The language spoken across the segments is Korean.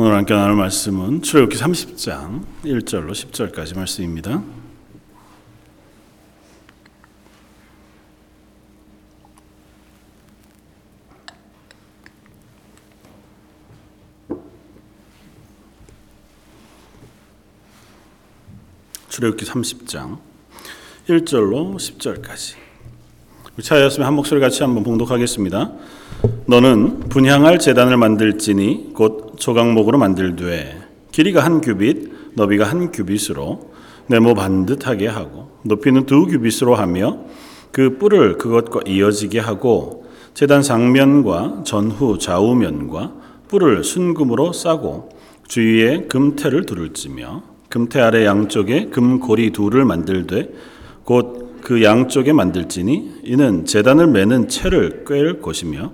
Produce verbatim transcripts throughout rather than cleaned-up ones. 오늘 함께 나눌 말씀은 출애굽기 삼십 장 일 절로 십 절까지 말씀입니다. 출애굽기 삼십 장 일 절로 십 절까지 우리 차였으면 한 목소리 같이 한번 봉독하겠습니다. 너는 분향할 제단을 만들지니 곧 조각목으로 만들되 길이가 한 규빗 너비가 한 규빗으로 네모 반듯하게 하고 높이는 두 규빗으로 하며 그 뿔을 그것과 이어지게 하고 제단 상면과 전후 좌우면과 뿔을 순금으로 싸고 주위에 금테를 두를지며 금테 아래 양쪽에 금고리 둘을 만들되 곧 그 양쪽에 만들지니 이는 제단을 매는 채를 꿰을 것이며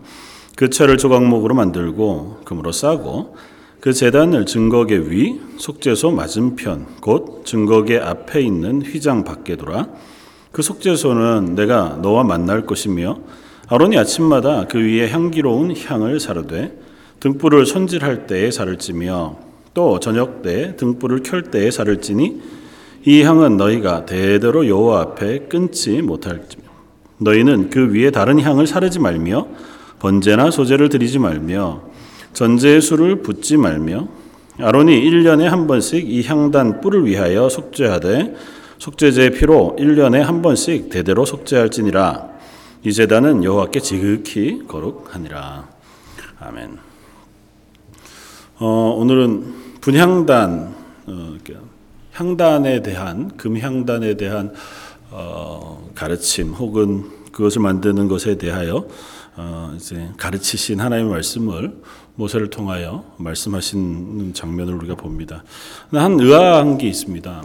그 채를 조각목으로 만들고 금으로 싸고 그 제단을 증거계 위 속죄소 맞은편 곧 증거계 앞에 있는 휘장 밖에 돌아 그 속죄소는 내가 너와 만날 것이며 아론이 아침마다 그 위에 향기로운 향을 사르되 등불을 손질할 때에 살을 찌며 또 저녁 때 등불을 켤 때에 살을 찌니 이 향은 너희가 대대로 여호와 앞에 끊지 못할지며 너희는 그 위에 다른 향을 사르지 말며 번제나 소제를 드리지 말며 전제의 술을 붓지 말며 아론이 일 년에 한 번씩 이 향단 뿔을 위하여 속죄하되 속죄제의 피로 일 년에 한 번씩 대대로 속죄할지니라 이 제단은 여호와께 지극히 거룩하니라. 아멘. 어, 오늘은 분향단 어, 향단에 대한 금향단에 대한 어, 가르침 혹은 그것을 만드는 것에 대하여 어, 이제 가르치신 하나님의 말씀을 모세를 통하여 말씀하신 장면을 우리가 봅니다. 한 의아한 게 있습니다.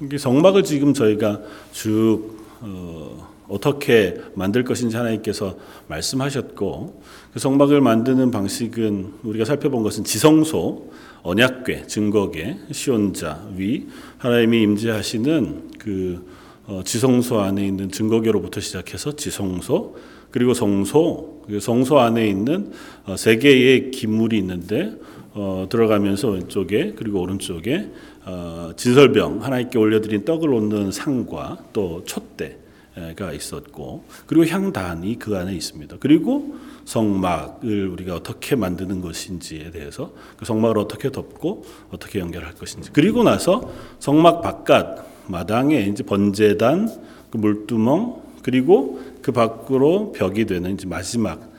이게 성막을 지금 저희가 쭉 어, 어떻게 만들 것인지 하나님께서 말씀하셨고 그 성막을 만드는 방식은 우리가 살펴본 것은 지성소, 언약궤, 증거궤, 시온자, 위 하나님이 임재하시는 그 지성소 안에 있는 증거궤로부터 시작해서 지성소 그리고 성소, 성소 안에 있는 세 개의 기물이 있는데 어, 들어가면서 왼쪽에 그리고 오른쪽에 어, 진설병 하나님께 올려드린 떡을 얹는 상과 또 촛대 가 있었고 그리고 향단이 그 안에 있습니다. 그리고 성막을 우리가 어떻게 만드는 것인지에 대해서 그 성막을 어떻게 덮고 어떻게 연결할 것인지 그리고 나서 성막 바깥 마당에 이제 번제단 그 물두멍 그리고 그 밖으로 벽이 되는 이제 마지막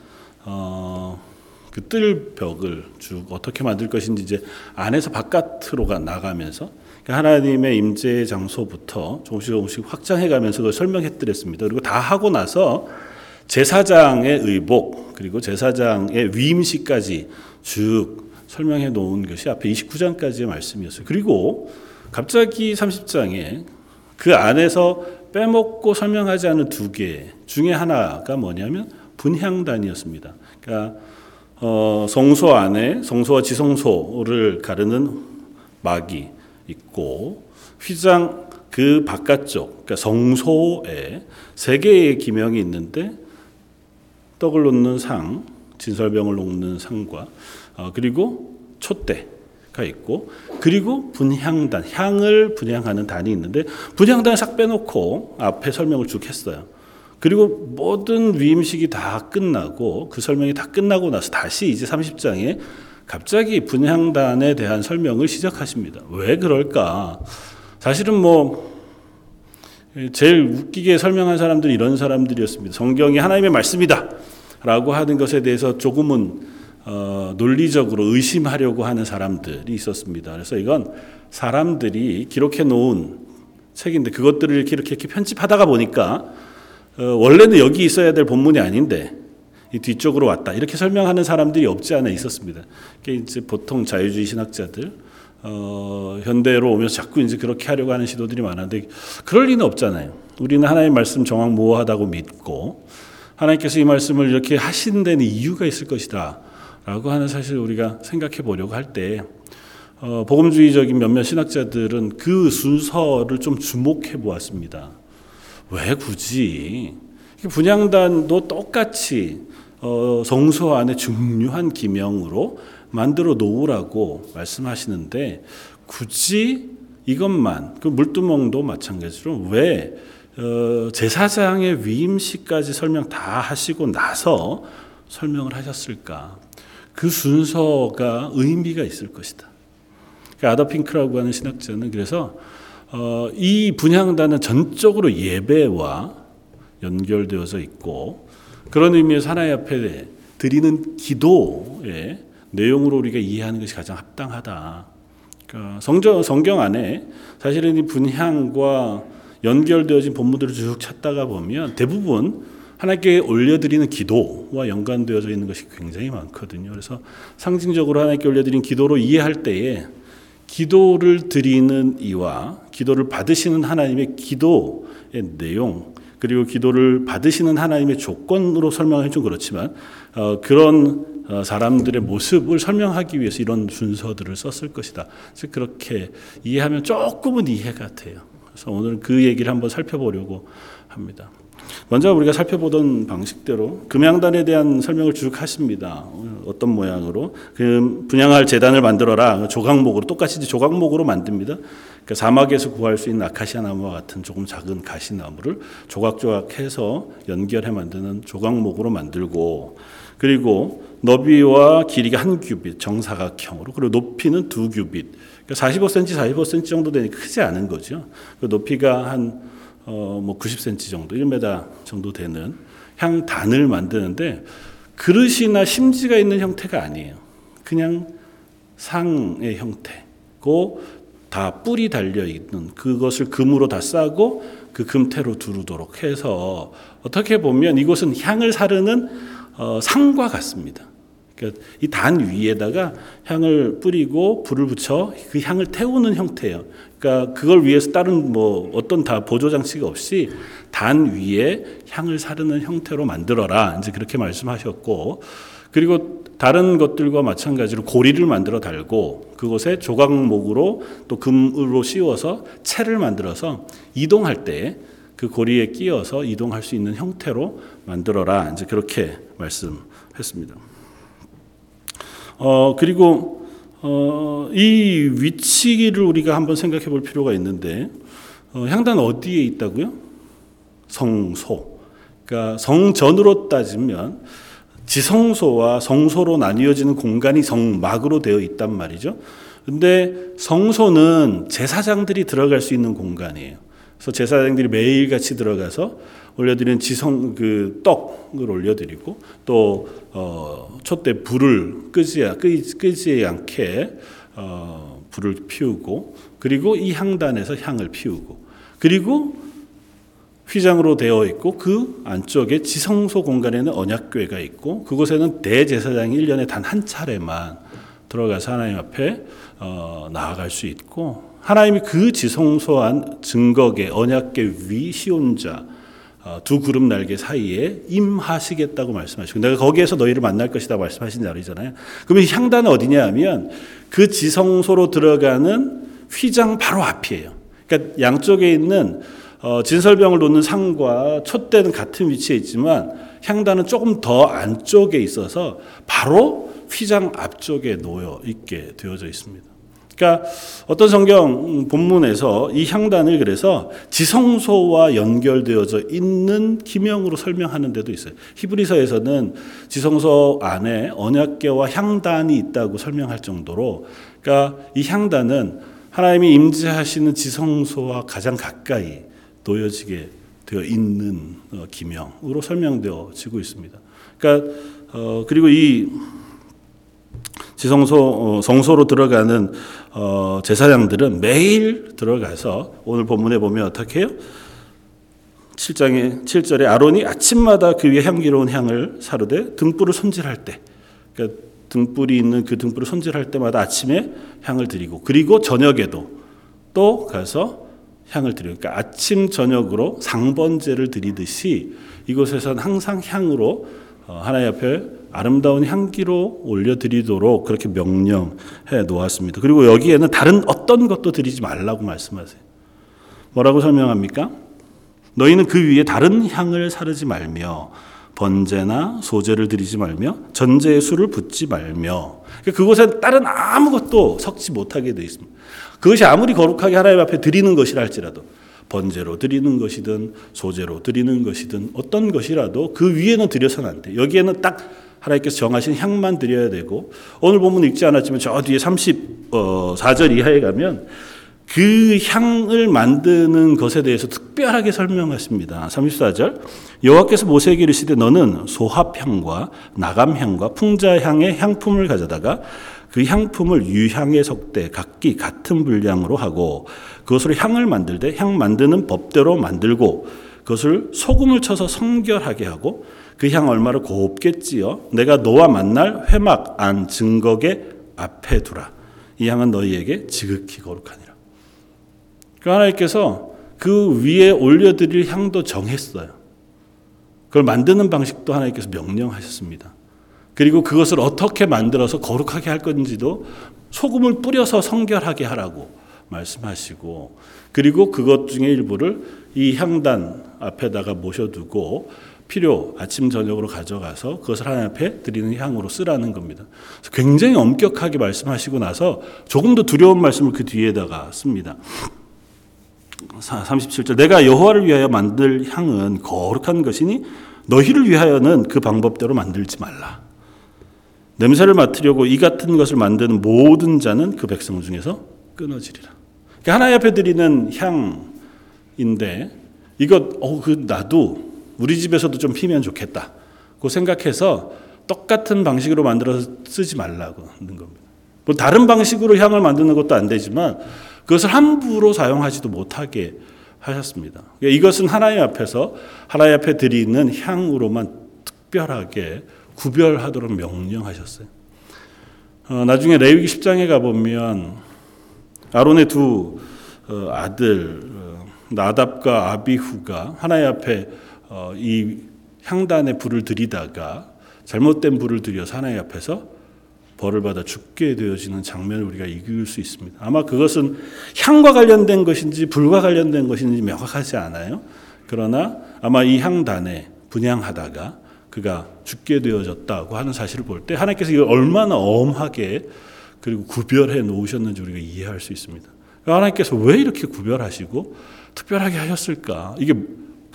어, 그 뜰벽을 쭉 어떻게 만들 것인지 이제 안에서 바깥으로가 나가면서 하나님의 임재의 장소부터 조금씩 조금씩 확장해가면서 그걸 설명했더랬습니다. 그리고 다 하고 나서 제사장의 의복 그리고 제사장의 위임식까지 쭉 설명해 놓은 것이 앞에 이십구 장까지의 말씀이었어요. 그리고 갑자기 삼십 장에 그 안에서 빼먹고 설명하지 않은 두 개 중에 하나가 뭐냐면 분향단이었습니다. 그러니까 어, 성소 안에 성소와 지성소를 가르는 막이 있고 휘장 그 바깥쪽 그러니까 성소에 세 개의 기명이 있는데 떡을 놓는 상, 진설병을 놓는 상과 어, 그리고 촛대가 있고 그리고 분향단, 향을 분향하는 단이 있는데 분향단을 싹 빼놓고 앞에 설명을 쭉 했어요. 그리고 모든 위임식이 다 끝나고 그 설명이 다 끝나고 나서 다시 이제 삼십 장에 갑자기 분향단에 대한 설명을 시작하십니다. 왜 그럴까? 사실은 뭐 제일 웃기게 설명한 사람들은 이런 사람들이었습니다. 성경이 하나님의 말씀이다 라고 하는 것에 대해서 조금은 어, 논리적으로 의심하려고 하는 사람들이 있었습니다. 그래서 이건 사람들이 기록해 놓은 책인데 그것들을 이렇게 이렇게 편집하다가 보니까 어, 원래는 여기 있어야 될 본문이 아닌데 이 뒤쪽으로 왔다 이렇게 설명하는 사람들이 없지 않아 있었습니다. 이제 보통 자유주의 신학자들 어, 현대로 오면서 자꾸 이제 그렇게 하려고 하는 시도들이 많은데 그럴 리는 없잖아요. 우리는 하나님의 말씀 정확 모호하다고 믿고 하나님께서 이 말씀을 이렇게 하신 데는 이유가 있을 것이다 라고 하는 사실을 우리가 생각해 보려고 할 때 어, 복음주의적인 몇몇 신학자들은 그 순서를 좀 주목해 보았습니다. 왜 굳이 분향단도 똑같이 어, 성소 안에 중요한 기명으로 만들어 놓으라고 말씀하시는데 굳이 이것만, 그 물두멍도 마찬가지로 왜 어, 제사장의 위임식까지 설명 다 하시고 나서 설명을 하셨을까? 그 순서가 의미가 있을 것이다. 그러니까 아더핑크라고 하는 신학자는 그래서 어, 이 분향단은 전적으로 예배와 연결되어서 있고 그런 의미에서 하나님 앞에 드리는 기도의 내용으로 우리가 이해하는 것이 가장 합당하다. 그러니까 성경, 성경 안에 사실은 이 분향과 연결되어진 본문들을 쭉 찾다가 보면 대부분 하나님께 올려드리는 기도와 연관되어져 있는 것이 굉장히 많거든요. 그래서 상징적으로 하나님께 올려드린 기도로 이해할 때에 기도를 드리는 이와 기도를 받으시는 하나님의 기도의 내용 그리고 기도를 받으시는 하나님의 조건으로 설명하기는 좀 그렇지만 어, 그런 어, 사람들의 모습을 설명하기 위해서 이런 순서들을 썼을 것이다. 그래서 그렇게 이해하면 조금은 이해가 돼요. 그래서 오늘은 그 얘기를 한번 살펴보려고 합니다. 먼저 우리가 살펴보던 방식대로 금향단에 대한 설명을 쭉 하십니다. 어떤 모양으로 그 분향할 제단을 만들어라. 조각목으로 똑같이 조각목으로 만듭니다. 그러니까 사막에서 구할 수 있는 아카시아 나무와 같은 조금 작은 가시나무를 조각조각해서 연결해 만드는 조각목으로 만들고 그리고 너비와 길이가 한 규빗 정사각형으로 그리고 높이는 두 규빗 그러니까 사십오 센티미터 사십오 센티미터 정도 되니 크지 않은 거죠. 그 높이가 한 어, 뭐 구십 센티미터 정도, 일 미터 정도 되는 향단을 만드는데 그릇이나 심지가 있는 형태가 아니에요. 그냥 상의 형태고 다 뿔이 달려있는 그것을 금으로 다 싸고 그 금태로 두르도록 해서 어떻게 보면 이것은 향을 사르는 어, 상과 같습니다. 그러니까 이 단 위에다가 향을 뿌리고 불을 붙여 그 향을 태우는 형태예요. 그러니까 그걸 위해서 다른 뭐 어떤 다 보조 장치가 없이 단 위에 향을 사르는 형태로 만들어라. 이제 그렇게 말씀하셨고 그리고 다른 것들과 마찬가지로 고리를 만들어 달고 그곳에 조각목으로 또 금으로 씌워서 채를 만들어서 이동할 때 그 고리에 끼어서 이동할 수 있는 형태로 만들어라. 이제 그렇게 말씀했습니다. 어, 그리고, 어, 이 위치를 우리가 한번 생각해 볼 필요가 있는데, 어, 향단 어디에 있다고요? 성소. 그러니까 성전으로 따지면 지성소와 성소로 나뉘어지는 공간이 성막으로 되어 있단 말이죠. 근데 성소는 제사장들이 들어갈 수 있는 공간이에요. 그래서 제사장들이 매일 같이 들어가서 올려드리는 지성 그 떡을 올려드리고 또 어, 촛대 불을 끄지, 끄지, 끄지 않게 어, 불을 피우고 그리고 이 향단에서 향을 피우고 그리고 휘장으로 되어 있고 그 안쪽에 지성소 공간에는 언약궤가 있고 그곳에는 대제사장이 일 년에 단 한 차례만 들어가서 하나님 앞에 어, 나아갈 수 있고 하나님이 그 지성소 안 증거궤 언약궤 위 시온자 두 그룹 날개 사이에 임하시겠다고 말씀하시고 내가 거기에서 너희를 만날 것이다 말씀하신 자리잖아요. 그러면 향단은 어디냐 하면 그 지성소로 들어가는 휘장 바로 앞이에요. 그러니까 양쪽에 있는 진설병을 놓는 상과 촛대는 같은 위치에 있지만 향단은 조금 더 안쪽에 있어서 바로 휘장 앞쪽에 놓여 있게 되어져 있습니다. 그러니까 어떤 성경 본문에서 이 향단을 그래서 지성소와 연결되어져 있는 기명으로 설명하는 데도 있어요. 히브리서에서는 지성소 안에 언약궤와 향단이 있다고 설명할 정도로 그러니까 이 향단은 하나님이 임재하시는 지성소와 가장 가까이 놓여지게 되어 있는 기명으로 설명되어지고 있습니다. 그러니까 어, 그리고 이 지성소, 성소로 들어가는 제사장들은 매일 들어가서 오늘 본문에 보면 어떻게 해요? 칠 장에, 칠 절에 아론이 아침마다 그 위에 향기로운 향을 사르되 등불을 손질할 때 그러니까 등불이 있는 그 등불을 손질할 때마다 아침에 향을 드리고 그리고 저녁에도 또 가서 향을 드려요. 그러니까 아침 저녁으로 상번제를 드리듯이 이곳에서는 항상 향으로 하나님 앞에 아름다운 향기로 올려드리도록 그렇게 명령해 놓았습니다. 그리고 여기에는 다른 어떤 것도 드리지 말라고 말씀하세요. 뭐라고 설명합니까? 너희는 그 위에 다른 향을 사르지 말며 번제나 소제를 드리지 말며 전제의 술을 붓지 말며, 그러니까 그것에 다른 아무것도 섞지 못하게 되어 있습니다. 그것이 아무리 거룩하게 하나님 앞에 드리는 것이라 할지라도, 번제로 드리는 것이든 소제로 드리는 것이든 어떤 것이라도 그 위에는 드려서는 안 돼. 여기에는 딱 하나님께서 정하신 향만 드려야 되고, 오늘 본문 읽지 않았지만 저 뒤에 삼십사 절 이하에 가면 그 향을 만드는 것에 대해서 특별하게 설명하십니다. 삼십사 절, 여호와께서 모세에게 이르시되 너는 소합향과 나감향과 풍자향의 향품을 가져다가 그 향품을 유향의 석대 각기 같은 분량으로 하고 그것으로 향을 만들 때 향 만드는 법대로 만들고 그것을 소금을 쳐서 성결하게 하고 그 향 얼마를 곱게 찌어 내가 너와 만날 회막 안 증거궤 앞에 두라. 이 향은 너희에게 지극히 거룩하니라. 하나님께서 그 위에 올려드릴 향도 정했어요. 그걸 만드는 방식도 하나님께서 명령하셨습니다. 그리고 그것을 어떻게 만들어서 거룩하게 할 건지도 소금을 뿌려서 성결하게 하라고 말씀하시고, 그리고 그것 중에 일부를 이 향단 앞에다가 모셔두고 필요 아침 저녁으로 가져가서 그것을 하나님 앞에 드리는 향으로 쓰라는 겁니다. 굉장히 엄격하게 말씀하시고 나서 조금 더 두려운 말씀을 그 뒤에다가 씁니다. 삼십칠 절, 내가 여호와를 위하여 만들 향은 거룩한 것이니 너희를 위하여는 그 방법대로 만들지 말라. 냄새를 맡으려고 이 같은 것을 만드는 모든 자는 그 백성 중에서 끊어지리라. 그러니까 하나님 앞에 드리는 향인데 이것 어, 그 나도 우리 집에서도 좀 피면 좋겠다 그 생각해서 똑같은 방식으로 만들어서 쓰지 말라고 하는 겁니다. 뭐 다른 방식으로 향을 만드는 것도 안 되지만 그것을 함부로 사용하지도 못하게 하셨습니다. 그러니까 이것은 하나님 앞에서 하나님 앞에 드리는 향으로만 특별하게 구별하도록 명령하셨어요. 어, 나중에 레위기 십 장에 가보면 아론의 두 어, 아들 어, 나답과 아비후가 하나님 앞에 어, 이 향단에 불을 들이다가 잘못된 불을 들여서 하나님 앞에서 벌을 받아 죽게 되어지는 장면을 우리가 읽을 수 있습니다. 아마 그것은 향과 관련된 것인지 불과 관련된 것인지 명확하지 않아요. 그러나 아마 이 향단에 분향하다가 그가 죽게 되어졌다고 하는 사실을 볼 때 하나님께서 이걸 얼마나 엄하게 그리고 구별해 놓으셨는지 우리가 이해할 수 있습니다. 하나님께서 왜 이렇게 구별하시고 특별하게 하셨을까? 이게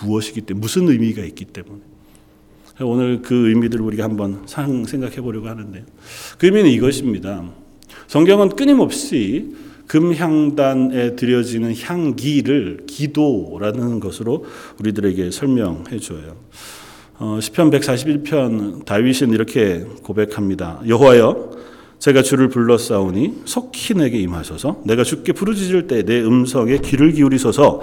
무엇이기 때문에, 무슨 의미가 있기 때문에. 오늘 그 의미들을 우리가 한번 생각해 보려고 하는데요. 그 의미는 이것입니다. 성경은 끊임없이 금향단에 드려지는 향기를 기도라는 것으로 우리들에게 설명해 줘요. 어, 시편 백사십일 편 다윗은 이렇게 고백합니다. 여호와여 제가 주를 불러싸우니 속히 내게 임하소서, 내가 주께 부르짖을 때 내 음성에 귀를 기울이소서,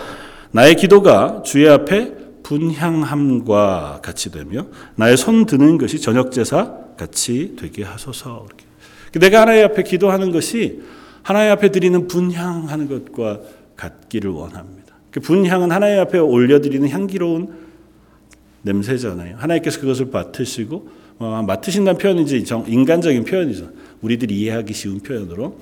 나의 기도가 주의 앞에 분향함과 같이 되며 나의 손 드는 것이 저녁 제사 같이 되게 하소서. 이렇게. 내가 하나님 앞에 기도하는 것이 하나님 앞에 드리는 분향하는 것과 같기를 원합니다. 그 분향은 하나님 앞에 올려드리는 향기로운 냄새잖아요. 하나님께서 그것을 맡으시고 어, 맡으신다는 표현이 이제 인간적인 표현이죠. 우리들이 이해하기 쉬운 표현으로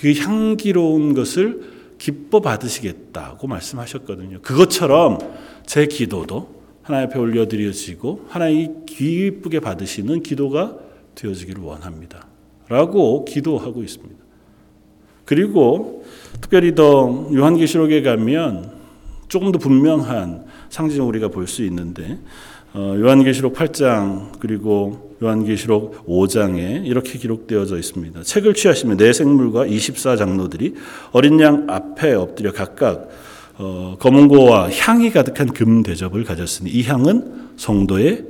그 향기로운 것을 기뻐 받으시겠다고 말씀하셨거든요. 그것처럼 제 기도도 하나님 앞에 올려드려지고 하나님이 기쁘게 받으시는 기도가 되어지기를 원합니다 라고 기도하고 있습니다. 그리고 특별히 더 요한계시록에 가면 조금 더 분명한 상징을 우리가 볼 수 있는데, 요한계시록 팔 장 그리고 요한계시록 오 장에 이렇게 기록되어져 있습니다. 책을 취하시면 네 생물과 이십사 장로들이 어린 양 앞에 엎드려 각각 어, 검은고와 향이 가득한 금 대접을 가졌으니 이 향은 성도의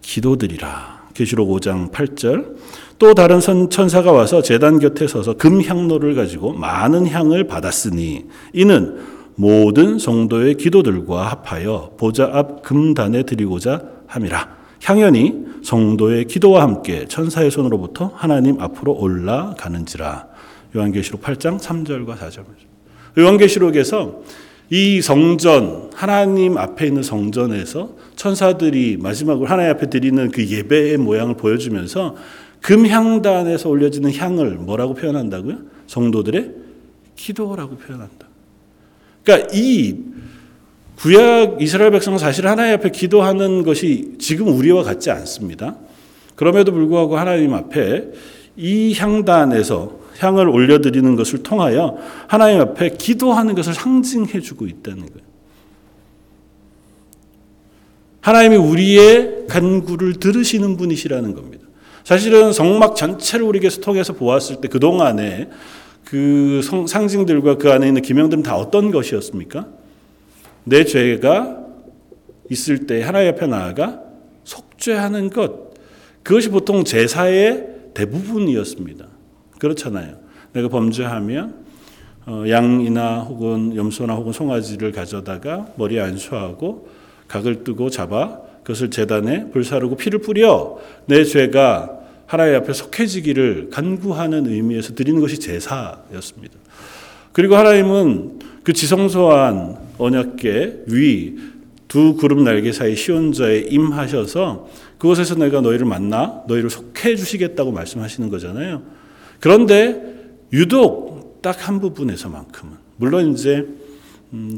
기도들이라. 계시록 오 장 팔 절, 또 다른 천사가 와서 제단 곁에 서서 금 향로를 가지고 많은 향을 받았으니 이는 모든 성도의 기도들과 합하여 보좌 앞 금단에 드리고자 함이라. 향연이 성도의 기도와 함께 천사의 손으로부터 하나님 앞으로 올라가는지라. 요한계시록 팔 장 삼 절과 사 절. 요한계시록에서 이 성전, 하나님 앞에 있는 성전에서 천사들이 마지막으로 하나님 앞에 드리는 그 예배의 모양을 보여주면서 금향단에서 올려지는 향을 뭐라고 표현한다고요? 성도들의 기도라고 표현한다. 그러니까 이 구약 이스라엘 백성은 사실 하나님 앞에 기도하는 것이 지금 우리와 같지 않습니다. 그럼에도 불구하고 하나님 앞에 이 향단에서 향을 올려드리는 것을 통하여 하나님 앞에 기도하는 것을 상징해주고 있다는 거예요. 하나님이 우리의 간구를 들으시는 분이시라는 겁니다. 사실은 성막 전체를 우리에게서 통해서 보았을 때 그동안에 그 성, 상징들과 그 안에 있는 기명들은 다 어떤 것이었습니까? 내 죄가 있을 때 하나님 앞에 나아가 속죄하는 것, 그것이 보통 제사의 대부분이었습니다. 그렇잖아요. 내가 범죄하면 양이나 혹은 염소나 혹은 송아지를 가져다가 머리에 안수하고 각을 뜨고 잡아 그것을 제단에 불사르고 피를 뿌려 내 죄가 하나님 앞에 속해지기를 간구하는 의미에서 드리는 것이 제사였습니다. 그리고 하나님은 그 지성소한 언약궤 위 두 구름 날개 사이 시온자에 임하셔서 그곳에서 내가 너희를 만나 너희를 속해 주시겠다고 말씀하시는 거잖아요. 그런데 유독 딱 한 부분에서만큼은, 물론 이제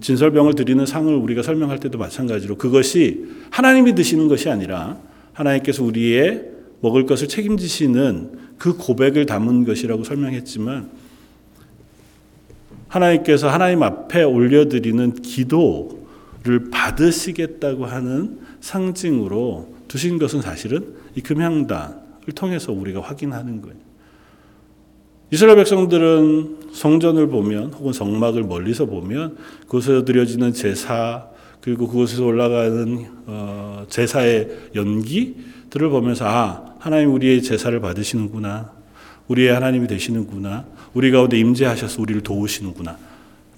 진설병을 드리는 상을 우리가 설명할 때도 마찬가지로 그것이 하나님이 드시는 것이 아니라 하나님께서 우리의 먹을 것을 책임지시는 그 고백을 담은 것이라고 설명했지만, 하나님께서 하나님 앞에 올려드리는 기도를 받으시겠다고 하는 상징으로 두신 것은 사실은 이 금향단을 통해서 우리가 확인하는 거예요. 이스라엘 백성들은 성전을 보면 혹은 성막을 멀리서 보면 그곳에서 드려지는 제사, 그리고 그곳에서 올라가는 제사의 연기들을 보면서 아, 하나님 우리의 제사를 받으시는구나, 우리의 하나님이 되시는구나, 우리 가운데 임재하셔서 우리를 도우시는구나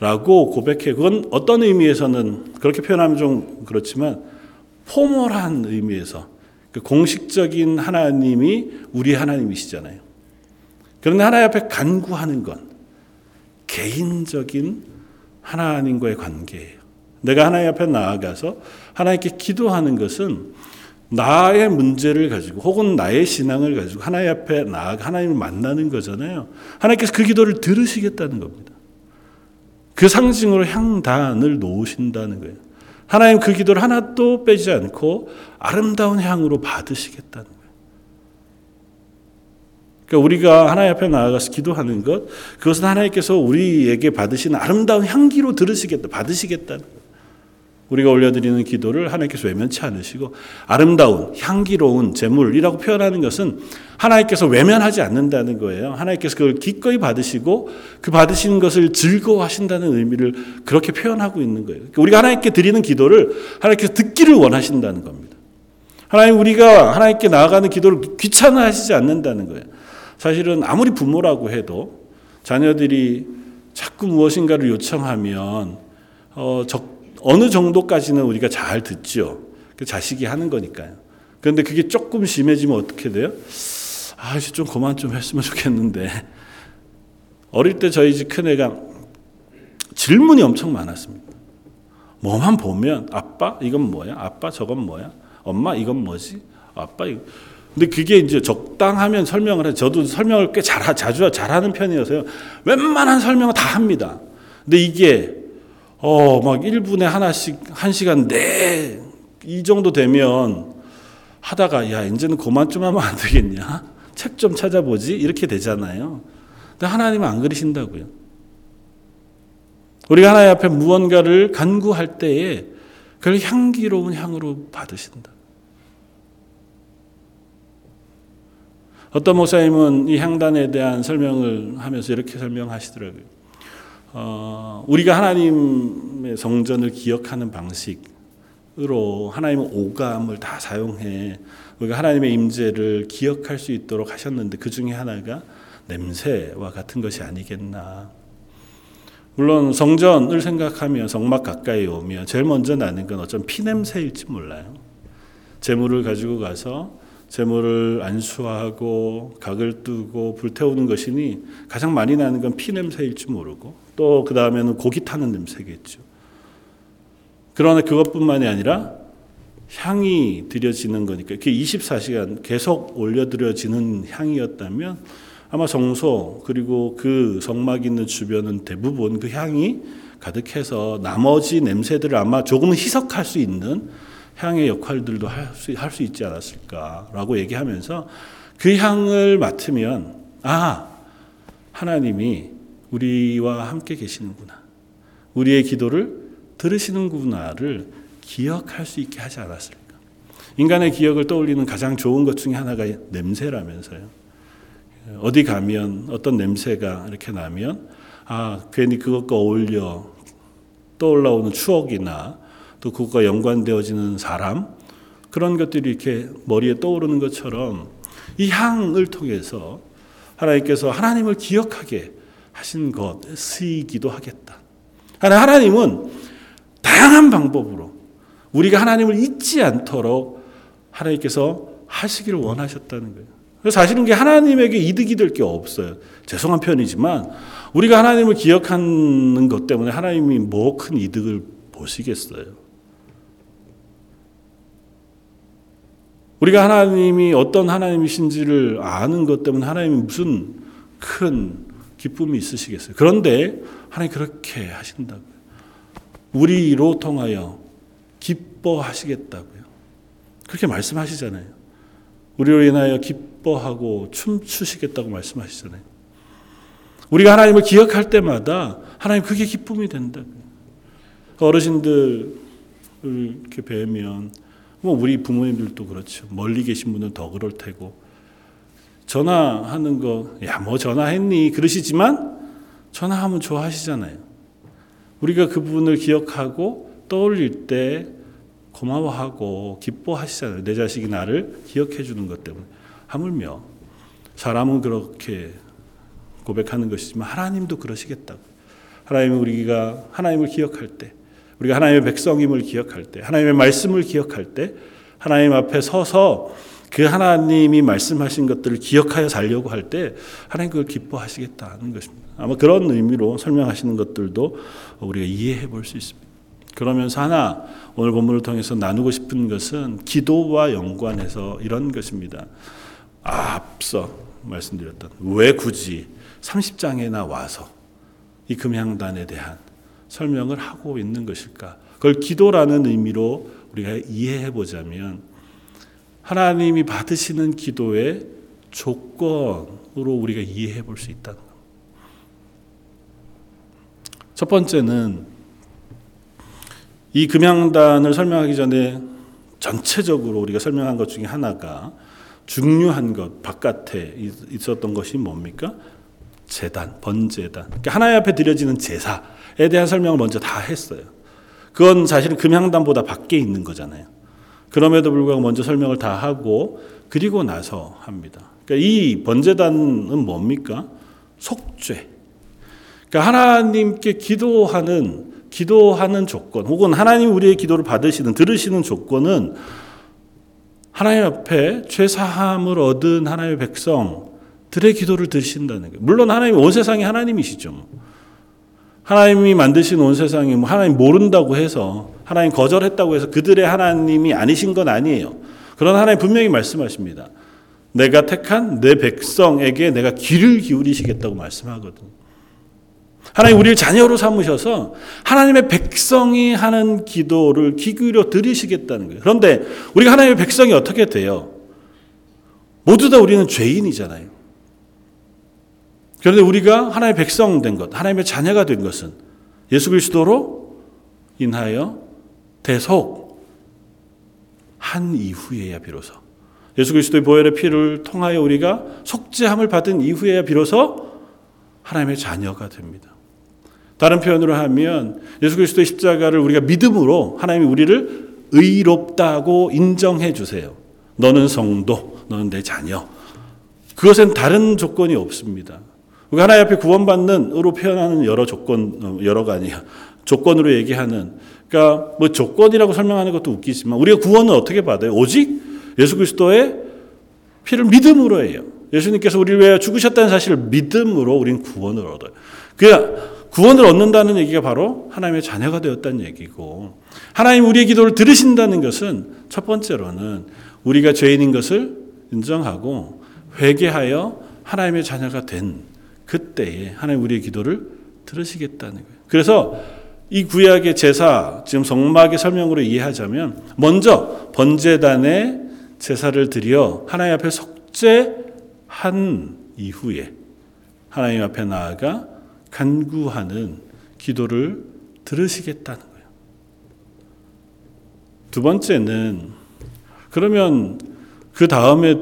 라고 고백해. 그건 어떤 의미에서는 그렇게 표현하면 좀 그렇지만 포멀한 의미에서 공식적인 하나님이 우리의 하나님이시잖아요. 그런데 하나님 앞에 간구하는 건 개인적인 하나님과의 관계예요. 내가 하나님 앞에 나아가서 하나님께 기도하는 것은 나의 문제를 가지고 혹은 나의 신앙을 가지고 하나님 앞에 나아가 하나님을 만나는 거잖아요. 하나님께서 그 기도를 들으시겠다는 겁니다. 그 상징으로 향단을 놓으신다는 거예요. 하나님 그 기도를 하나도 빼지 않고 아름다운 향으로 받으시겠다는 거예요. 그러니까 우리가 하나님 앞에 나아가서 기도하는 것, 그것은 하나님께서 우리에게 받으시는 아름다운 향기로 들으시겠다, 받으시겠다는 거예요. 우리가 올려드리는 기도를 하나님께서 외면치 않으시고 아름다운 향기로운 제물이라고 표현하는 것은 하나님께서 외면하지 않는다는 거예요. 하나님께서 그걸 기꺼이 받으시고 그 받으시는 것을 즐거워하신다는 의미를 그렇게 표현하고 있는 거예요. 우리가 하나님께 드리는 기도를 하나님께서 듣기를 원하신다는 겁니다. 하나님 우리가 하나님께 나아가는 기도를 귀찮아하시지 않는다는 거예요. 사실은 아무리 부모라고 해도 자녀들이 자꾸 무엇인가를 요청하면 어, 적 어느 정도까지는 우리가 잘 듣죠. 자식이 하는 거니까요. 그런데 그게 조금 심해지면 어떻게 돼요? 아, 이제 좀 그만 좀 했으면 좋겠는데. 어릴 때 저희 집 큰애가 질문이 엄청 많았습니다. 뭐만 보면 아빠 이건 뭐야? 아빠 저건 뭐야? 엄마 이건 뭐지? 아빠 이거. 근데 그게 이제 적당하면 설명을 해. 저도 설명을 꽤 잘, 자주 잘하는 편이어서요. 웬만한 설명은 다 합니다. 근데 이게 어, 막 일 분에 하나씩, 한 시간 내, 이 정도 되면 하다가, 야, 이제는 그만 좀 하면 안 되겠냐? 책 좀 찾아보지? 이렇게 되잖아요. 근데 하나님은 안 그러신다고요. 우리가 하나님 앞에 무언가를 간구할 때에 그걸 향기로운 향으로 받으신다. 어떤 목사님은 이 향단에 대한 설명을 하면서 이렇게 설명하시더라고요. 어, 우리가 하나님의 성전을 기억하는 방식으로 하나님의 오감을 다 사용해 우리가 하나님의 임재를 기억할 수 있도록 하셨는데 그 중에 하나가 냄새와 같은 것이 아니겠나. 물론 성전을 생각하면 성막 가까이 오면 제일 먼저 나는 건 어쩌면 피냄새일지 몰라요. 제물을 가지고 가서 제물을 안수하고 각을 뜨고 불태우는 것이니 가장 많이 나는 건 피냄새일지 모르고 또 그 다음에는 고기 타는 냄새겠죠. 그러나 그것뿐만이 아니라 향이 드려지는 거니까 이게 이십사 시간 계속 올려드려지는 향이었다면 아마 성소 그리고 그 성막 있는 주변은 대부분 그 향이 가득해서 나머지 냄새들을 아마 조금은 희석할 수 있는 향의 역할들도 할 수, 할 수 있지 않았을까라고 얘기하면서 그 향을 맡으면 아, 하나님이 우리와 함께 계시는구나. 우리의 기도를 들으시는구나를 기억할 수 있게 하지 않았을까. 인간의 기억을 떠올리는 가장 좋은 것 중에 하나가 냄새라면서요. 어디 가면 어떤 냄새가 이렇게 나면 아, 괜히 그것과 어울려 떠올라오는 추억이나 또 그것과 연관되어지는 사람, 그런 것들이 이렇게 머리에 떠오르는 것처럼 이 향을 통해서 하나님께서 하나님을 기억하게 하신 것이기도 하겠다. 하나님은 다양한 방법으로 우리가 하나님을 잊지 않도록 하나님께서 하시기를 원하셨다는 거예요. 사실은 게 하나님에게 이득이 될 게 없어요. 죄송한 표현이지만 우리가 하나님을 기억하는 것 때문에 하나님이 뭐 큰 이득을 보시겠어요. 우리가 하나님이 어떤 하나님이신지를 아는 것 때문에 하나님이 무슨 큰 기쁨이 있으시겠어요. 그런데 하나님 그렇게 하신다고요. 우리로 통하여 기뻐하시겠다고요. 그렇게 말씀하시잖아요. 우리로 인하여 기뻐하고 춤추시겠다고 말씀하시잖아요. 우리가 하나님을 기억할 때마다 하나님 그게 기쁨이 된다고요. 어르신들 이렇게 뵈면 뭐 우리 부모님들도 그렇죠. 멀리 계신 분은 더 그럴 테고 전화하는 거, 야 뭐 전화했니 그러시지만 전화하면 좋아하시잖아요. 우리가 그분을 기억하고 떠올릴 때 고마워하고 기뻐하시잖아요. 내 자식이 나를 기억해 주는 것 때문에. 하물며 사람은 그렇게 고백하는 것이지만 하나님도 그러시겠다고. 하나님은 우리가 하나님을 기억할 때, 우리가 하나님의 백성임을 기억할 때, 하나님의 말씀을 기억할 때 하나님 앞에 서서 그 하나님이 말씀하신 것들을 기억하여 살려고 할 때 하나님 그걸 기뻐하시겠다는 것입니다. 아마 그런 의미로 설명하시는 것들도 우리가 이해해 볼 수 있습니다. 그러면서 하나 오늘 본문을 통해서 나누고 싶은 것은 기도와 연관해서 이런 것입니다. 아, 앞서 말씀드렸던 왜 굳이 삼십 장에나 와서 이 금향단에 대한 설명을 하고 있는 것일까? 그걸 기도라는 의미로 우리가 이해해 보자면 하나님이 받으시는 기도의 조건으로 우리가 이해해 볼 수 있다는 겁니다. 첫 번째는 이 금양단을 설명하기 전에 전체적으로 우리가 설명한 것 중에 하나가 중요한 것, 바깥에 있었던 것이 뭡니까? 제단, 번제단. 그러니까 하나님 앞에 드려지는 제사에 대한 설명을 먼저 다 했어요. 그건 사실은 금향단보다 밖에 있는 거잖아요. 그럼에도 불구하고 먼저 설명을 다 하고 그리고 나서 합니다. 그러니까 이 번제단은 뭡니까? 속죄. 그러니까 하나님께 기도하는 기도하는 조건 혹은 하나님 우리의 기도를 받으시는 들으시는 조건은 하나님 앞에 죄사함을 얻은 하나님의 백성들의 기도를 들으신다는 거예요. 물론 하나님 온 세상이 하나님이시죠. 하나님이 만드신 온 세상이 하나님 모른다고 해서 하나님 거절했다고 해서 그들의 하나님이 아니신 건 아니에요. 그러나 하나님 분명히 말씀하십니다. 내가 택한 내 백성에게 내가 귀를 기울이시겠다고 말씀하거든요. 하나님 우리를 자녀로 삼으셔서 하나님의 백성이 하는 기도를 귀 기울여 들으시겠다는 거예요. 그런데 우리가 하나님의 백성이 어떻게 돼요? 모두 다 우리는 죄인이잖아요. 그런데 우리가 하나님의 백성 된 것, 하나님의 자녀가 된 것은 예수 그리스도로 인하여 대속 한 이후에야 비로소 예수 그리스도의 보혈의 피를 통하여 우리가 속죄함을 받은 이후에야 비로소 하나님의 자녀가 됩니다. 다른 표현으로 하면 예수 그리스도의 십자가를 우리가 믿음으로 하나님이 우리를 의롭다고 인정해 주세요. 너는 성도, 너는 내 자녀. 그것엔 다른 조건이 없습니다. 우리가 하나님 앞에 구원받는으로 표현하는 여러 조건, 여러가 아니야. 조건으로 얘기하는. 그러니까 뭐 조건이라고 설명하는 것도 웃기지만 우리가 구원은 어떻게 받아요? 오직 예수 그리스도의 피를 믿음으로 해요. 예수님께서 우리를 위해 죽으셨다는 사실을 믿음으로 우리는 구원을 얻어요. 그 구원을 얻는다는 얘기가 바로 하나님의 자녀가 되었다는 얘기고 하나님 우리의 기도를 들으신다는 것은 첫 번째로는 우리가 죄인인 것을 인정하고 회개하여 하나님의 자녀가 된 그때에 하나님 우리의 기도를 들으시겠다는 거예요. 그래서 이 구약의 제사, 지금 성막의 설명으로 이해하자면 먼저 번제단에 제사를 드려 하나님 앞에 속죄한 이후에 하나님 앞에 나아가 간구하는 기도를 들으시겠다는 거예요. 두 번째는 그러면 그 다음에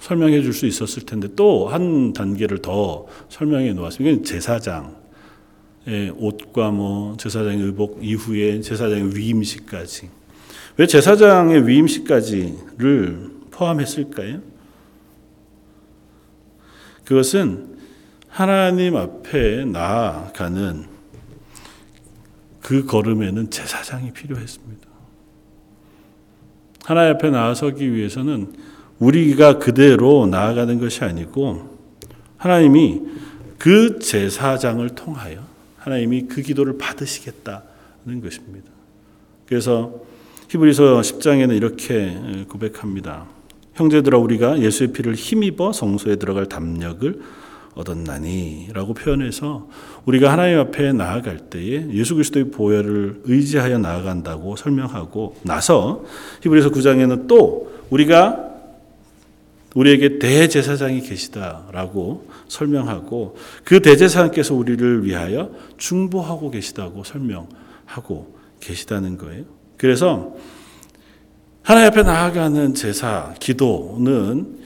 설명해 줄 수 있었을 텐데 또 한 단계를 더 설명해 놓았습니다. 제사장. 옷과 뭐 제사장의 의복 이후에 제사장의 위임식까지. 왜 제사장의 위임식까지를 포함했을까요? 그것은 하나님 앞에 나아가는 그 걸음에는 제사장이 필요했습니다. 하나님 앞에 나아서기 위해서는 우리가 그대로 나아가는 것이 아니고 하나님이 그 제사장을 통하여 하나님이 그 기도를 받으시겠다는 것입니다. 그래서 히브리서 십 장에는 이렇게 고백합니다. 형제들아 우리가 예수의 피를 힘입어 성소에 들어갈 담력을 얻었나니 라고 표현해서 우리가 하나님 앞에 나아갈 때에 예수 그리스도의 보혈을 의지하여 나아간다고 설명하고 나서 히브리서 구 장에는 또 우리가 우리에게 대제사장이 계시다라고 설명하고 그 대제사장께서 우리를 위하여 중보하고 계시다고 설명하고 계시다는 거예요. 그래서 하나님 앞에 나아가는 제사, 기도는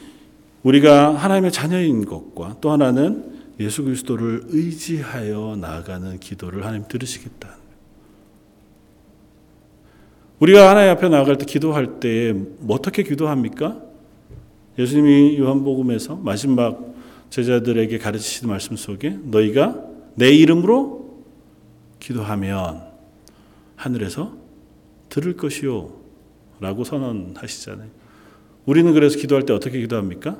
우리가 하나님의 자녀인 것과 또 하나는 예수 그리스도를 의지하여 나아가는 기도를 하나님 들으시겠다. 우리가 하나님 앞에 나아갈 때 기도할 때 어떻게 기도합니까? 예수님이 요한복음에서 마지막 제자들에게 가르치시는 말씀 속에 너희가 내 이름으로 기도하면 하늘에서 들을 것이요 라고 선언하시잖아요. 우리는 그래서 기도할 때 어떻게 기도합니까?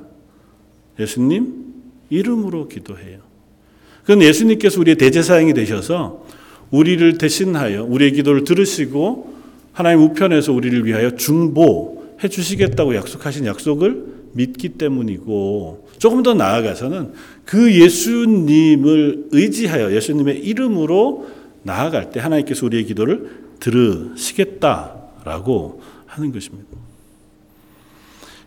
예수님 이름으로 기도해요. 그건 예수님께서 우리의 대제사장이 되셔서 우리를 대신하여 우리의 기도를 들으시고 하나님 우편에서 우리를 위하여 중보해 주시겠다고 약속하신 약속을 믿기 때문이고 조금 더 나아가서는 그 예수님을 의지하여 예수님의 이름으로 나아갈 때 하나님께서 우리의 기도를 들으시겠다라고 하는 것입니다.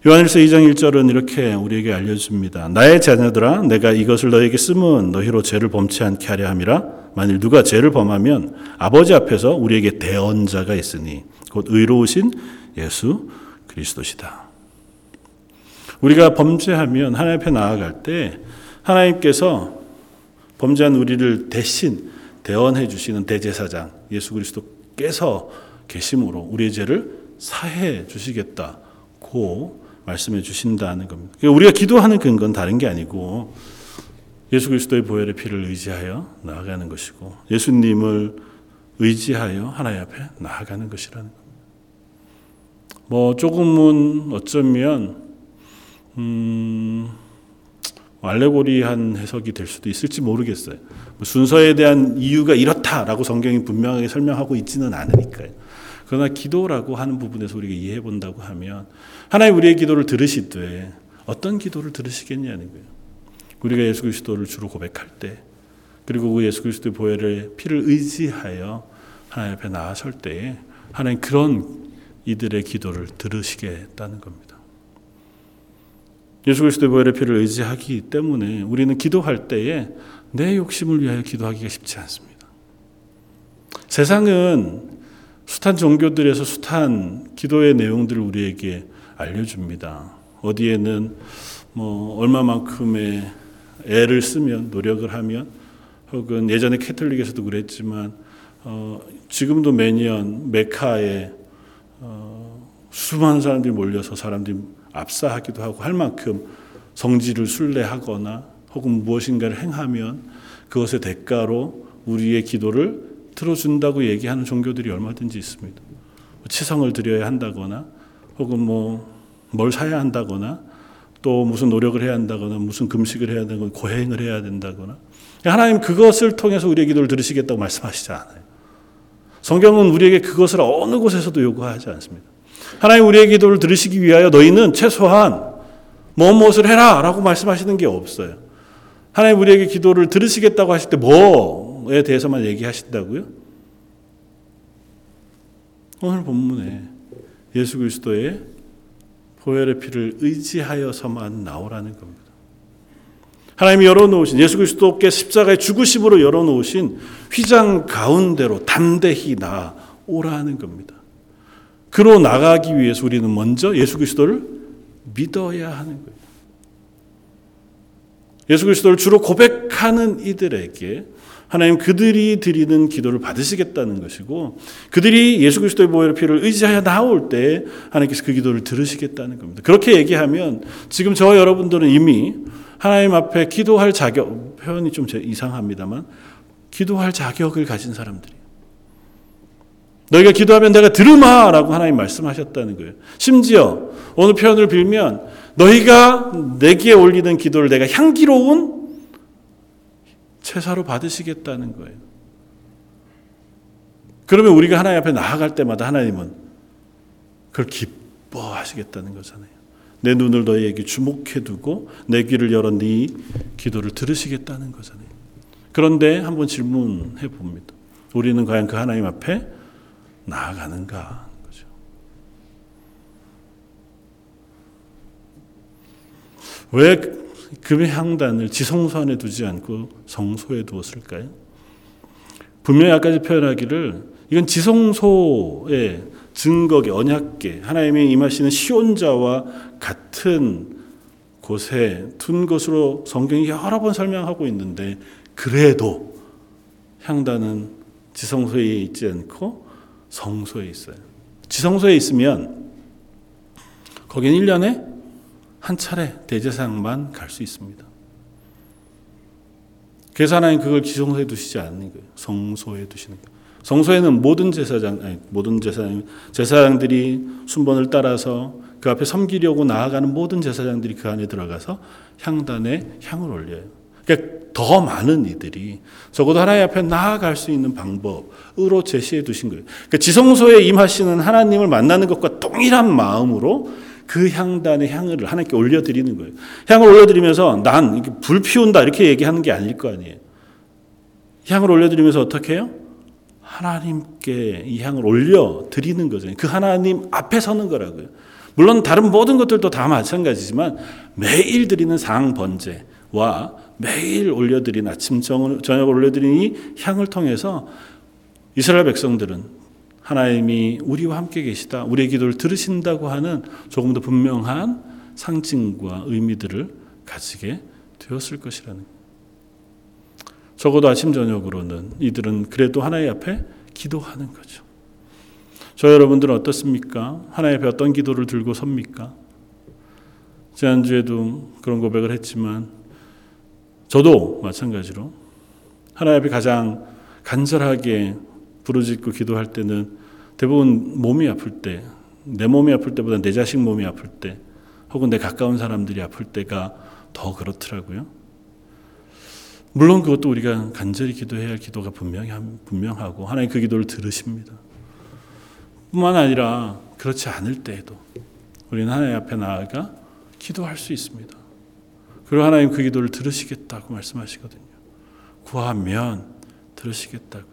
요한일서 이 장 일 절은 이렇게 우리에게 알려줍니다. 나의 자녀들아 내가 이것을 너에게 쓰면 너희로 죄를 범치 않게 하려 함이라. 만일 누가 죄를 범하면 아버지 앞에서 우리에게 대언자가 있으니 곧 의로우신 예수 그리스도시다. 우리가 범죄하면 하나님 앞에 나아갈 때 하나님께서 범죄한 우리를 대신 대언해 주시는 대제사장 예수 그리스도께서 계심으로 우리의 죄를 사해 주시겠다고 말씀해 주신다는 겁니다. 우리가 기도하는 근거는 다른 게 아니고 예수 그리스도의 보혈의 피를 의지하여 나아가는 것이고 예수님을 의지하여 하나님 앞에 나아가는 것이라는 겁니다. 뭐 조금은 어쩌면 음, 알레고리한 해석이 될 수도 있을지 모르겠어요. 순서에 대한 이유가 이렇다라고 성경이 분명하게 설명하고 있지는 않으니까요. 그러나 기도라고 하는 부분에서 우리가 이해해 본다고 하면 하나님 우리의 기도를 들으시되 어떤 기도를 들으시겠냐는 거예요. 우리가 예수 그리스도를 주로 고백할 때 그리고 그 예수 그리스도의 보혈의 피를 의지하여 하나님 앞에 나아설 때에 하나님 그런 이들의 기도를 들으시겠다는 겁니다. 예수 그리스도의 보혈의 피를 의지하기 때문에 우리는 기도할 때에 내 욕심을 위하여 기도하기가 쉽지 않습니다. 세상은 숱한 종교들에서 숱한 기도의 내용들을 우리에게 알려줍니다. 어디에는 뭐 얼마만큼의 애를 쓰면 노력을 하면 혹은 예전에 캐톨릭에서도 그랬지만 어, 지금도 매년 메카에 어, 수많은 사람들이 몰려서 사람들이 압사하기도 하고 할 만큼 성질을 순례하거나 혹은 무엇인가를 행하면 그것의 대가로 우리의 기도를 들어준다고 얘기하는 종교들이 얼마든지 있습니다. 치성을 드려야 한다거나 혹은 뭐 뭘 사야 한다거나 또 무슨 노력을 해야 한다거나 무슨 금식을 해야 한다거나 고행을 해야 된다거나 하나님 그것을 통해서 우리의 기도를 들으시겠다고 말씀하시지 않아요. 성경은 우리에게 그것을 어느 곳에서도 요구하지 않습니다. 하나님 우리의 기도를 들으시기 위하여 너희는 최소한 무엇을 해라 라고 말씀하시는 게 없어요. 하나님 우리에게 기도를 들으시겠다고 하실 때 뭐에 대해서만 얘기하신다고요? 오늘 본문에 예수 그리스도의 보혈의 피를 의지하여서만 나오라는 겁니다. 하나님이 열어놓으신 예수 그리스도께 십자가의 죽으심으로 열어놓으신 휘장 가운데로 담대히 나오라는 겁니다. 그로 나가기 위해서 우리는 먼저 예수 그리스도를 믿어야 하는 거예요. 예수 그리스도를 주로 고백하는 이들에게 하나님 그들이 드리는 기도를 받으시겠다는 것이고, 그들이 예수 그리스도의 보혈의 피를 의지하여 나올 때 하나님께서 그 기도를 들으시겠다는 겁니다. 그렇게 얘기하면 지금 저와 여러분들은 이미 하나님 앞에 기도할 자격, 표현이 좀 이상합니다만 기도할 자격을 가진 사람들이에요. 너희가 기도하면 내가 들으마 라고 하나님 말씀하셨다는 거예요. 심지어 어느 표현을 빌면 너희가 내게 올리는 기도를 내가 향기로운 제사로 받으시겠다는 거예요. 그러면 우리가 하나님 앞에 나아갈 때마다 하나님은 그걸 기뻐하시겠다는 거잖아요. 내 눈을 너희에게 주목해두고 내 귀를 열어 네 기도를 들으시겠다는 거잖아요. 그런데 한번 질문해 봅니다. 우리는 과연 그 하나님 앞에 나아가는가 하는 거죠. 왜 금의 향단을 지성소 안에 두지 않고 성소에 두었을까요? 분명히 아까 표현하기를 이건 지성소의 증거계, 언약계, 하나님이 임하시는 시온자와 같은 곳에 둔 것으로 성경이 여러 번 설명하고 있는데, 그래도 향단은 지성소에 있지 않고 성소에 있어요. 지성소에 있으면 거긴 일 년에 한 차례 대제사장만 갈 수 있습니다. 그래서 하나님 그걸 지성소에 두시지 않는 거예요. 성소에 두시는 거예요. 성소에는 모든 제사장, 아니, 모든 제사장, 제사장들이 순번을 따라서 그 앞에 섬기려고 나아가는 모든 제사장들이 그 안에 들어가서 향단에 향을 올려요. 그러니까 더 많은 이들이 적어도 하나님 앞에 나아갈 수 있는 방법으로 제시해 두신 거예요. 그러니까 지성소에 임하시는 하나님을 만나는 것과 동일한 마음으로 그 향단의 향을 하나님께 올려드리는 거예요. 향을 올려드리면서 난 불 피운다 이렇게 얘기하는 게 아닐 거 아니에요. 향을 올려드리면서 어떻게 해요? 하나님께 이 향을 올려드리는 거잖아요. 그 하나님 앞에 서는 거라고요. 물론 다른 모든 것들도 다 마찬가지지만 매일 드리는 상번제와 매일 올려드린 아침 저녁 올려드린 이 향을 통해서 이스라엘 백성들은 하나님이 우리와 함께 계시다, 우리의 기도를 들으신다고 하는 조금 더 분명한 상징과 의미들을 가지게 되었을 것이라는 거예요. 적어도 아침 저녁으로는 이들은 그래도 하나님 앞에 기도하는 거죠. 저 여러분들은 어떻습니까? 하나님 앞에 어떤 기도를 들고 섭니까? 지난주에도 그런 고백을 했지만 저도 마찬가지로 하나님 앞에 가장 간절하게 부르짖고 기도할 때는 대부분 몸이 아플 때, 내 몸이 아플 때보다 내 자식 몸이 아플 때 혹은 내 가까운 사람들이 아플 때가 더 그렇더라고요. 물론 그것도 우리가 간절히 기도해야 할 기도가 분명히, 분명하고 하나님 그 기도를 들으십니다. 뿐만 아니라 그렇지 않을 때에도 우리는 하나님 앞에 나아가 기도할 수 있습니다. 그리고 하나님 그 기도를 들으시겠다고 말씀하시거든요. 구하면 들으시겠다고.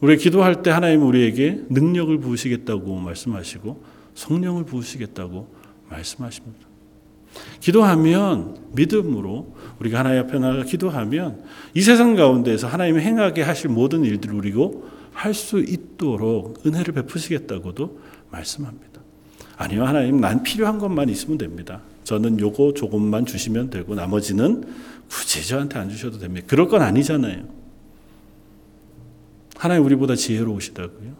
우리 기도할 때 하나님은 우리에게 능력을 부으시겠다고 말씀하시고 성령을 부으시겠다고 말씀하십니다. 기도하면 믿음으로 우리가 하나님 앞에 나가 기도하면 이 세상 가운데에서 하나님이 행하게 하실 모든 일들을 우리가 할 수 있도록 은혜를 베푸시겠다고도 말씀합니다. 아니요, 하나님 난 필요한 것만 있으면 됩니다. 저는 요거 조금만 주시면 되고 나머지는 굳이 저한테 안 주셔도 됩니다. 그럴 건 아니잖아요. 하나님 우리보다 지혜로우시다고요.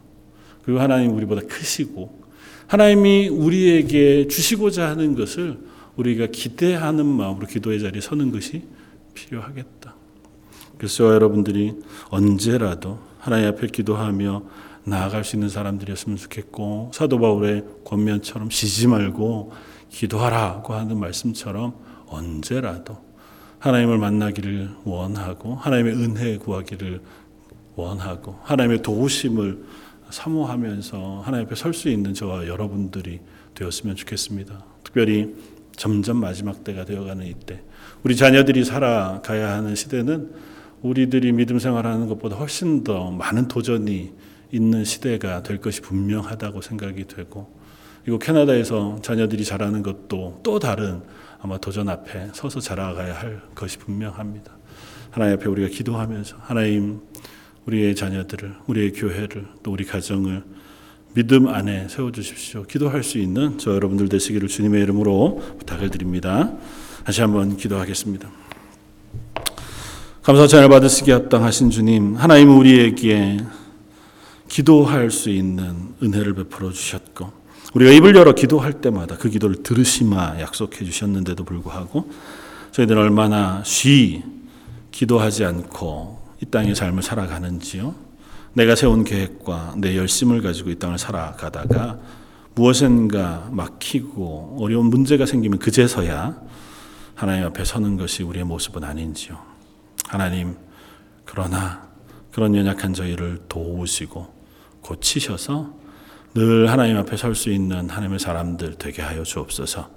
그리고 하나님 우리보다 크시고 하나님이 우리에게 주시고자 하는 것을 우리가 기대하는 마음으로 기도의 자리에 서는 것이 필요하겠다. 그래서 여러분들이 언제라도 하나님 앞에 기도하며 나아갈 수 있는 사람들이었으면 좋겠고, 사도 바울의 권면처럼 쉬지 말고 기도하라고 하는 말씀처럼 언제라도 하나님을 만나기를 원하고 하나님의 은혜 구하기를 원하고 하나님의 도우심을 사모하면서 하나님 앞에 설 수 있는 저와 여러분들이 되었으면 좋겠습니다. 특별히 점점 마지막 때가 되어가는 이때, 우리 자녀들이 살아가야 하는 시대는 우리들이 믿음 생활하는 것보다 훨씬 더 많은 도전이 있는 시대가 될 것이 분명하다고 생각이 되고, 그리고 캐나다에서 자녀들이 자라는 것도 또 다른 아마 도전 앞에 서서 자라가야 할 것이 분명합니다. 하나님 앞에 우리가 기도하면서 하나님, 우리의 자녀들을, 우리의 교회를, 또 우리 가정을 믿음 안에 세워주십시오. 기도할 수 있는 저 여러분들 되시기를 주님의 이름으로 부탁을 드립니다. 다시 한번 기도하겠습니다. 감사와 찬양을 받으시기 합당하신 주님, 하나님은 우리에게 기도할 수 있는 은혜를 베풀어 주셨고, 우리가 입을 열어 기도할 때마다 그 기도를 들으시마 약속해 주셨는데도 불구하고 저희들은 얼마나 쉬 기도하지 않고 이 땅의 삶을 살아가는지요. 내가 세운 계획과 내 열심을 가지고 이 땅을 살아가다가 무엇인가 막히고 어려운 문제가 생기면 그제서야 하나님 앞에 서는 것이 우리의 모습은 아닌지요. 하나님, 그러나 그런 연약한 저희를 도우시고 고치셔서 늘 하나님 앞에 설 수 있는 하나님의 사람들 되게 하여 주옵소서.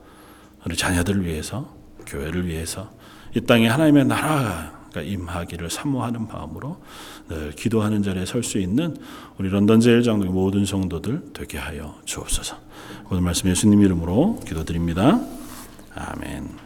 우리 자녀들을 위해서, 교회를 위해서 이 땅에 하나님의 나라가 임하기를 사모하는 마음으로 늘 기도하는 자리에 설 수 있는 우리 런던 제일장로의 모든 성도들 되게 하여 주옵소서. 오늘 말씀 예수님 이름으로 기도드립니다. 아멘.